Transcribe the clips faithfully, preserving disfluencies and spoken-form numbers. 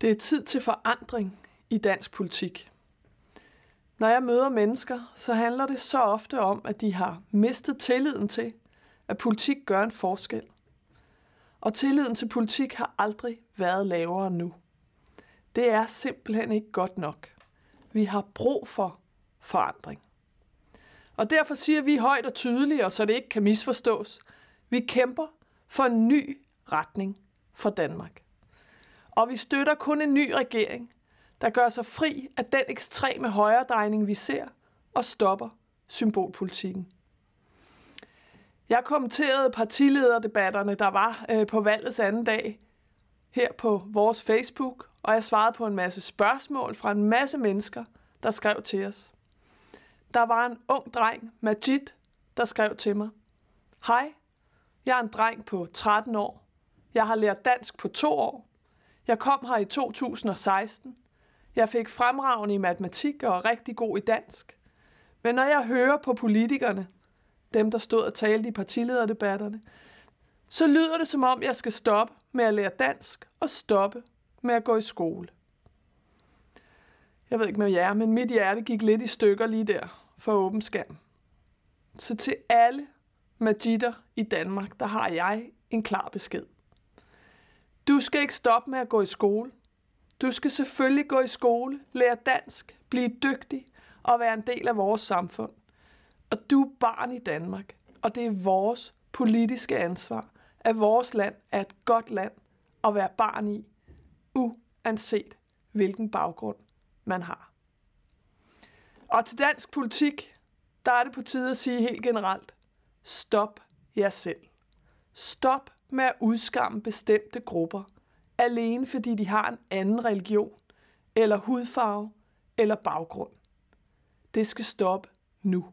Det er tid til forandring i dansk politik. Når jeg møder mennesker, så handler det så ofte om, at de har mistet tilliden til, at politik gør en forskel. Og tilliden til politik har aldrig været lavere end nu. Det er simpelthen ikke godt nok. Vi har brug for forandring. Og derfor siger vi højt og tydeligt, og så det ikke kan misforstås, vi kæmper for en ny retning for Danmark. Og vi støtter kun en ny regering, der gør sig fri af den ekstreme højredrejning, vi ser, og stopper symbolpolitikken. Jeg kommenterede partilederdebatterne, der var på valgets anden dag, her på vores Facebook, og jeg svarede på en masse spørgsmål fra en masse mennesker, der skrev til os. Der var en ung dreng, Majid, der skrev til mig. Hej, jeg er en dreng på tretten år. Jeg har lært dansk på to år. Jeg kom her i to tusind og seksten. Jeg fik fremragende i matematik og er rigtig god i dansk. Men når jeg hører på politikerne, dem der stod og talte i partilederdebatterne, så lyder det som om, jeg skal stoppe med at lære dansk og stoppe med at gå i skole. Jeg ved ikke med jer, men mit hjerte gik lidt i stykker lige der for åben skærm. Så til alle Majider i Danmark, der har jeg en klar besked. Du skal ikke stoppe med at gå i skole. Du skal selvfølgelig gå i skole, lære dansk, blive dygtig og være en del af vores samfund. Og du er barn i Danmark, og det er vores politiske ansvar, at vores land er et godt land at være barn i, uanset hvilken baggrund man har. Og til dansk politik, der er det på tide at sige helt generelt, stop jer selv. Stop med at udskamme bestemte grupper, alene fordi de har en anden religion, eller hudfarve, eller baggrund. Det skal stoppe nu.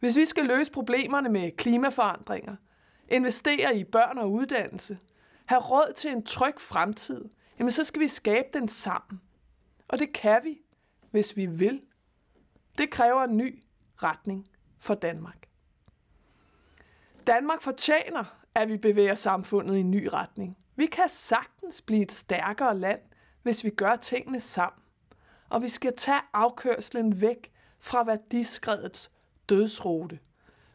Hvis vi skal løse problemerne med klimaforandringer, investere i børn og uddannelse, have råd til en tryg fremtid, jamen så skal vi skabe den sammen. Og det kan vi, hvis vi vil. Det kræver en ny retning for Danmark. Danmark fortjener, at vi bevæger samfundet i en ny retning. Vi kan sagtens blive et stærkere land, hvis vi gør tingene sammen. Og vi skal tage afkørslen væk fra værdiskredets dødsrute.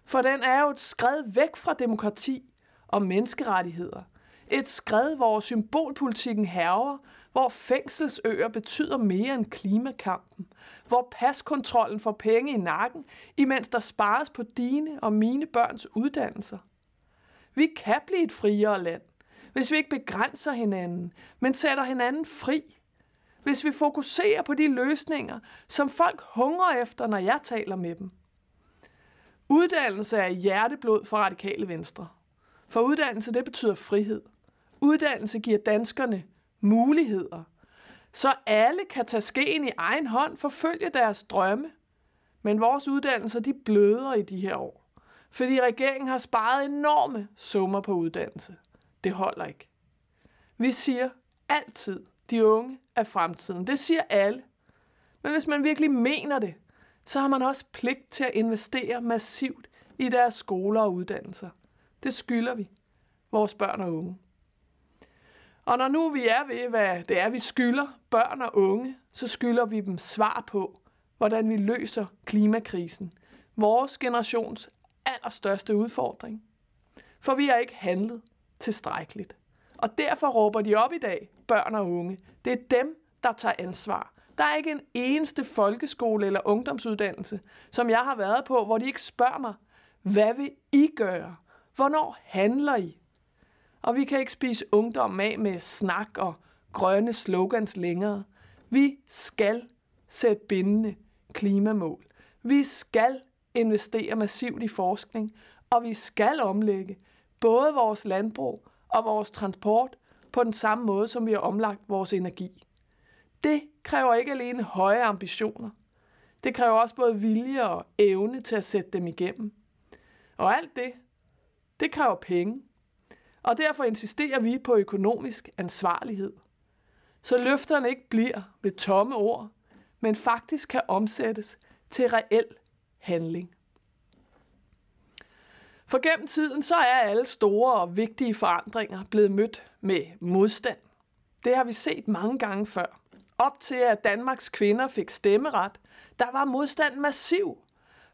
For den er jo et skred væk fra demokrati og menneskerettigheder. Et skred, hvor symbolpolitikken hærger, hvor fængselsøer betyder mere end klimakampen, hvor paskontrollen får penge i nakken, imens der spares på dine og mine børns uddannelser. Vi kan blive et friere land, hvis vi ikke begrænser hinanden, men sætter hinanden fri. Hvis vi fokuserer på de løsninger, som folk hungrer efter, når jeg taler med dem. Uddannelse er hjerteblod for Radikale Venstre. For uddannelse, det betyder frihed. Uddannelse giver danskerne muligheder, så alle kan tage skeen i egen hånd, forfølge deres drømme. Men vores uddannelser, de bløder i de her år, fordi regeringen har sparet enorme summer på uddannelse. Det holder ikke. Vi siger altid, de unge er fremtiden. Det siger alle. Men hvis man virkelig mener det, så har man også pligt til at investere massivt i deres skoler og uddannelser. Det skylder vi, vores børn og unge. Og når nu vi er ved, hvad det er, vi skylder børn og unge, så skylder vi dem svar på, hvordan vi løser klimakrisen. Vores generations allerstørste udfordring. For vi har ikke handlet tilstrækkeligt. Og derfor råber de op i dag, børn og unge. Det er dem, der tager ansvar. Der er ikke en eneste folkeskole eller ungdomsuddannelse, som jeg har været på, hvor de ikke spørger mig, hvad vil I gøre? Hvornår handler I? Og vi kan ikke spise ungdom af med snak og grønne slogans længere. Vi skal sætte bindende klimamål. Vi skal investere massivt i forskning, og vi skal omlægge både vores landbrug og vores transport på den samme måde, som vi har omlagt vores energi. Det kræver ikke alene høje ambitioner. Det kræver også både vilje og evne til at sætte dem igennem. Og alt det, det kræver penge. Og derfor insisterer vi på økonomisk ansvarlighed. Så løfterne ikke bliver ved tomme ord, men faktisk kan omsættes til reel handling. For gennem tiden så er alle store og vigtige forandringer blevet mødt med modstand. Det har vi set mange gange før. Op til at Danmarks kvinder fik stemmeret, der var modstanden massiv.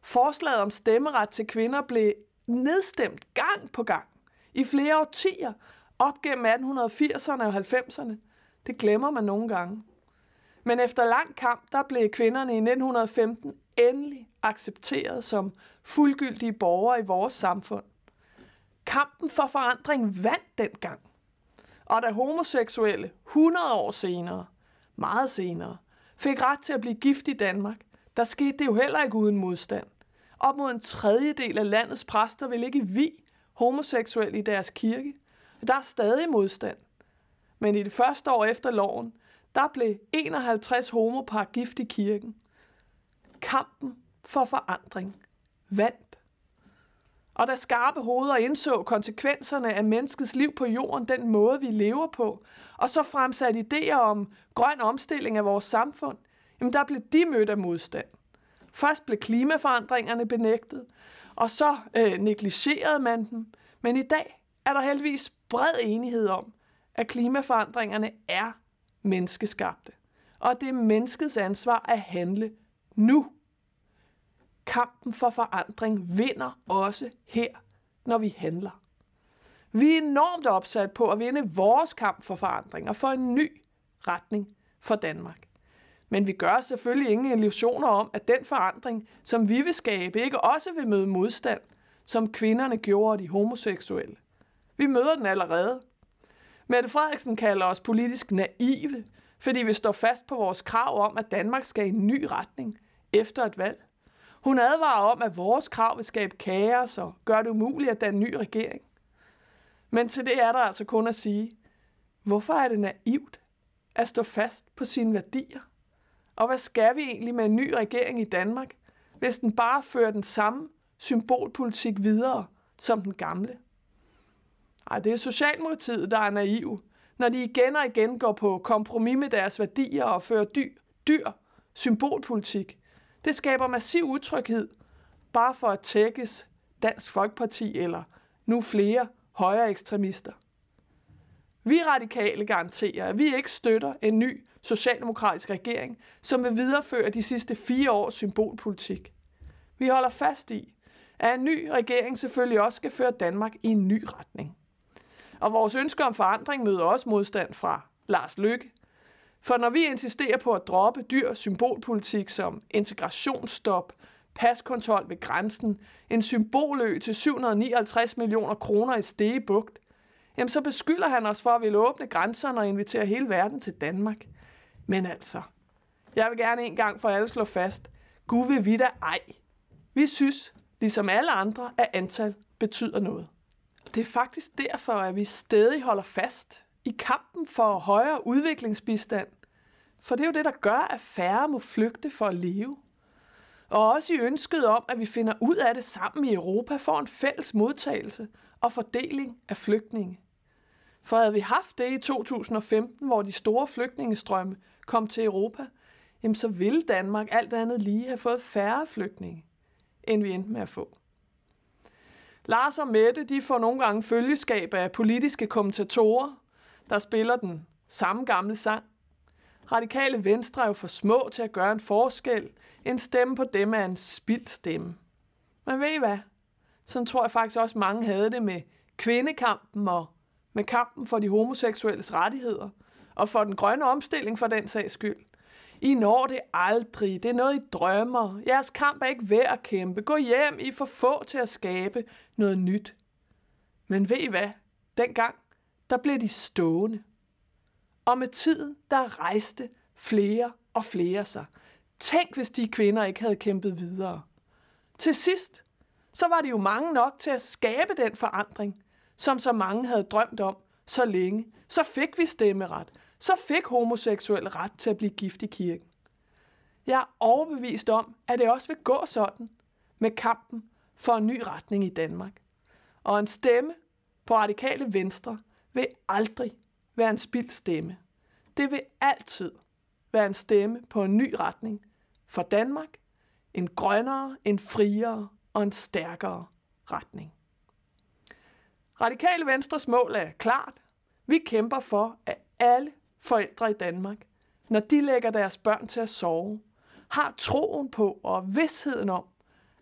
Forslaget om stemmeret til kvinder blev nedstemt gang på gang i flere årtier op gennem atten firserne og halvfemserne. Det glemmer man nogle gange. Men efter lang kamp, der blev kvinderne i nitten femten endelig accepteret som fuldgyldige borgere i vores samfund. Kampen for forandring vandt dengang. Og da homoseksuelle hundrede år senere, meget senere, fik ret til at blive gift i Danmark, der skete det jo heller ikke uden modstand. Op mod en tredjedel af landets præster vil ikke vie homoseksuelle i deres kirke. Der er stadig modstand. Men i det første år efter loven, der blev enoghalvtreds homopar gift i kirken. Kampen for forandring vandt. Og da skarpe hoveder indså konsekvenserne af menneskets liv på jorden, den måde vi lever på, og så fremsatte idéer om grøn omstilling af vores samfund, jamen der blev de mødt af modstand. Først blev klimaforandringerne benægtet, og så øh, negligerede man dem. Men i dag er der heldigvis bred enighed om, at klimaforandringerne er menneskeskabte, og det er menneskets ansvar at handle nu. Kampen for forandring vinder også her, når vi handler. Vi er enormt opsat på at vinde vores kamp for forandring og for en ny retning for Danmark. Men vi gør selvfølgelig ingen illusioner om, at den forandring, som vi vil skabe, ikke også vil møde modstand, som kvinderne gjorde de homoseksuelle. Vi møder den allerede. Mette Frederiksen kalder os politisk naive, fordi vi står fast på vores krav om, at Danmark skal i en ny retning efter et valg. Hun advarer om, at vores krav vil skabe kaos og gør det umuligt at danne en ny regering. Men til det er der altså kun at sige, hvorfor er det naivt at stå fast på sine værdier? Og hvad skal vi egentlig med en ny regering i Danmark, hvis den bare fører den samme symbolpolitik videre som den gamle? Ej, det er Socialdemokratiet, der er naive, når de igen og igen går på kompromis med deres værdier og fører dyr, dyr symbolpolitik. Det skaber massiv utryghed, bare for at tækkes Dansk Folkeparti eller nu flere højere ekstremister. Vi radikale garanterer, at vi ikke støtter en ny socialdemokratisk regering, som vil videreføre de sidste fire års symbolpolitik. Vi holder fast i, at en ny regering selvfølgelig også skal føre Danmark i en ny retning. Og vores ønske om forandring møder også modstand fra Lars Løkke. For når vi insisterer på at droppe dyr symbolpolitik som integrationsstop, paskontrol ved grænsen, en symbolø til syv hundrede og nioghalvtreds millioner kroner i Stege Bugt, jamen så beskylder han os for at ville åbne grænserne og invitere hele verden til Danmark. Men altså, jeg vil gerne en gang for alle slå fast, Gud vil vi da ej. Vi synes, ligesom alle andre, at antal betyder noget. Det er faktisk derfor, at vi stadig holder fast i kampen for højere udviklingsbistand. For det er jo det, der gør, at færre må flygte for at leve. Og også i ønsket om, at vi finder ud af det sammen i Europa, får en fælles modtagelse og fordeling af flygtninge. For havde vi haft det i to tusind og femten, hvor de store flygtningestrømme kom til Europa, jamen så ville Danmark alt andet lige have fået færre flygtninge, end vi endte med at få. Lars og Mette, de får nogle gange følgeskab af politiske kommentatorer, der spiller den samme gamle sang. Radikale Venstre er jo for små til at gøre en forskel. En stemme på dem er en spildstemme. Men ved I hvad? Sådan tror jeg faktisk også mange havde det med kvindekampen og med kampen for de homoseksuelles rettigheder og for den grønne omstilling for den sags skyld. I når det aldrig. Det er noget, I drømmer. Jeres kamp er ikke værd at kæmpe. Gå hjem, I er for få til at skabe noget nyt. Men ved I hvad? Dengang, der blev de stående. Og med tiden, der rejste flere og flere sig. Tænk, hvis de kvinder ikke havde kæmpet videre. Til sidst, så var det jo mange nok til at skabe den forandring, som så mange havde drømt om så længe. Så fik vi stemmeret. Så fik homoseksuelle ret til at blive gift i kirken. Jeg er overbevist om, at det også vil gå sådan med kampen for en ny retning i Danmark. Og en stemme på Radikale Venstre vil aldrig være en spildt stemme. Det vil altid være en stemme på en ny retning for Danmark. En grønnere, en friere og en stærkere retning. Radikale Venstres mål er klart. Vi kæmper for, at alle forældre i Danmark, når de lægger deres børn til at sove, har troen på og vidsheden om,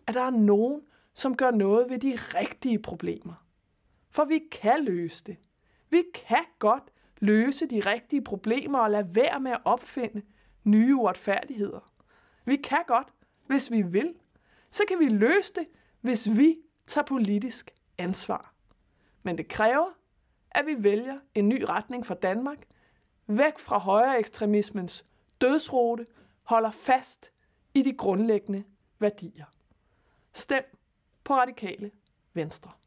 at der er nogen, som gør noget ved de rigtige problemer. For vi kan løse det. Vi kan godt løse de rigtige problemer og lade være med at opfinde nye uretfærdigheder. Vi kan godt, hvis vi vil. Så kan vi løse det, hvis vi tager politisk ansvar. Men det kræver, at vi vælger en ny retning for Danmark, væk fra højre ekstremismens dødsrute, holder fast i de grundlæggende værdier. Stem på Radikale Venstre.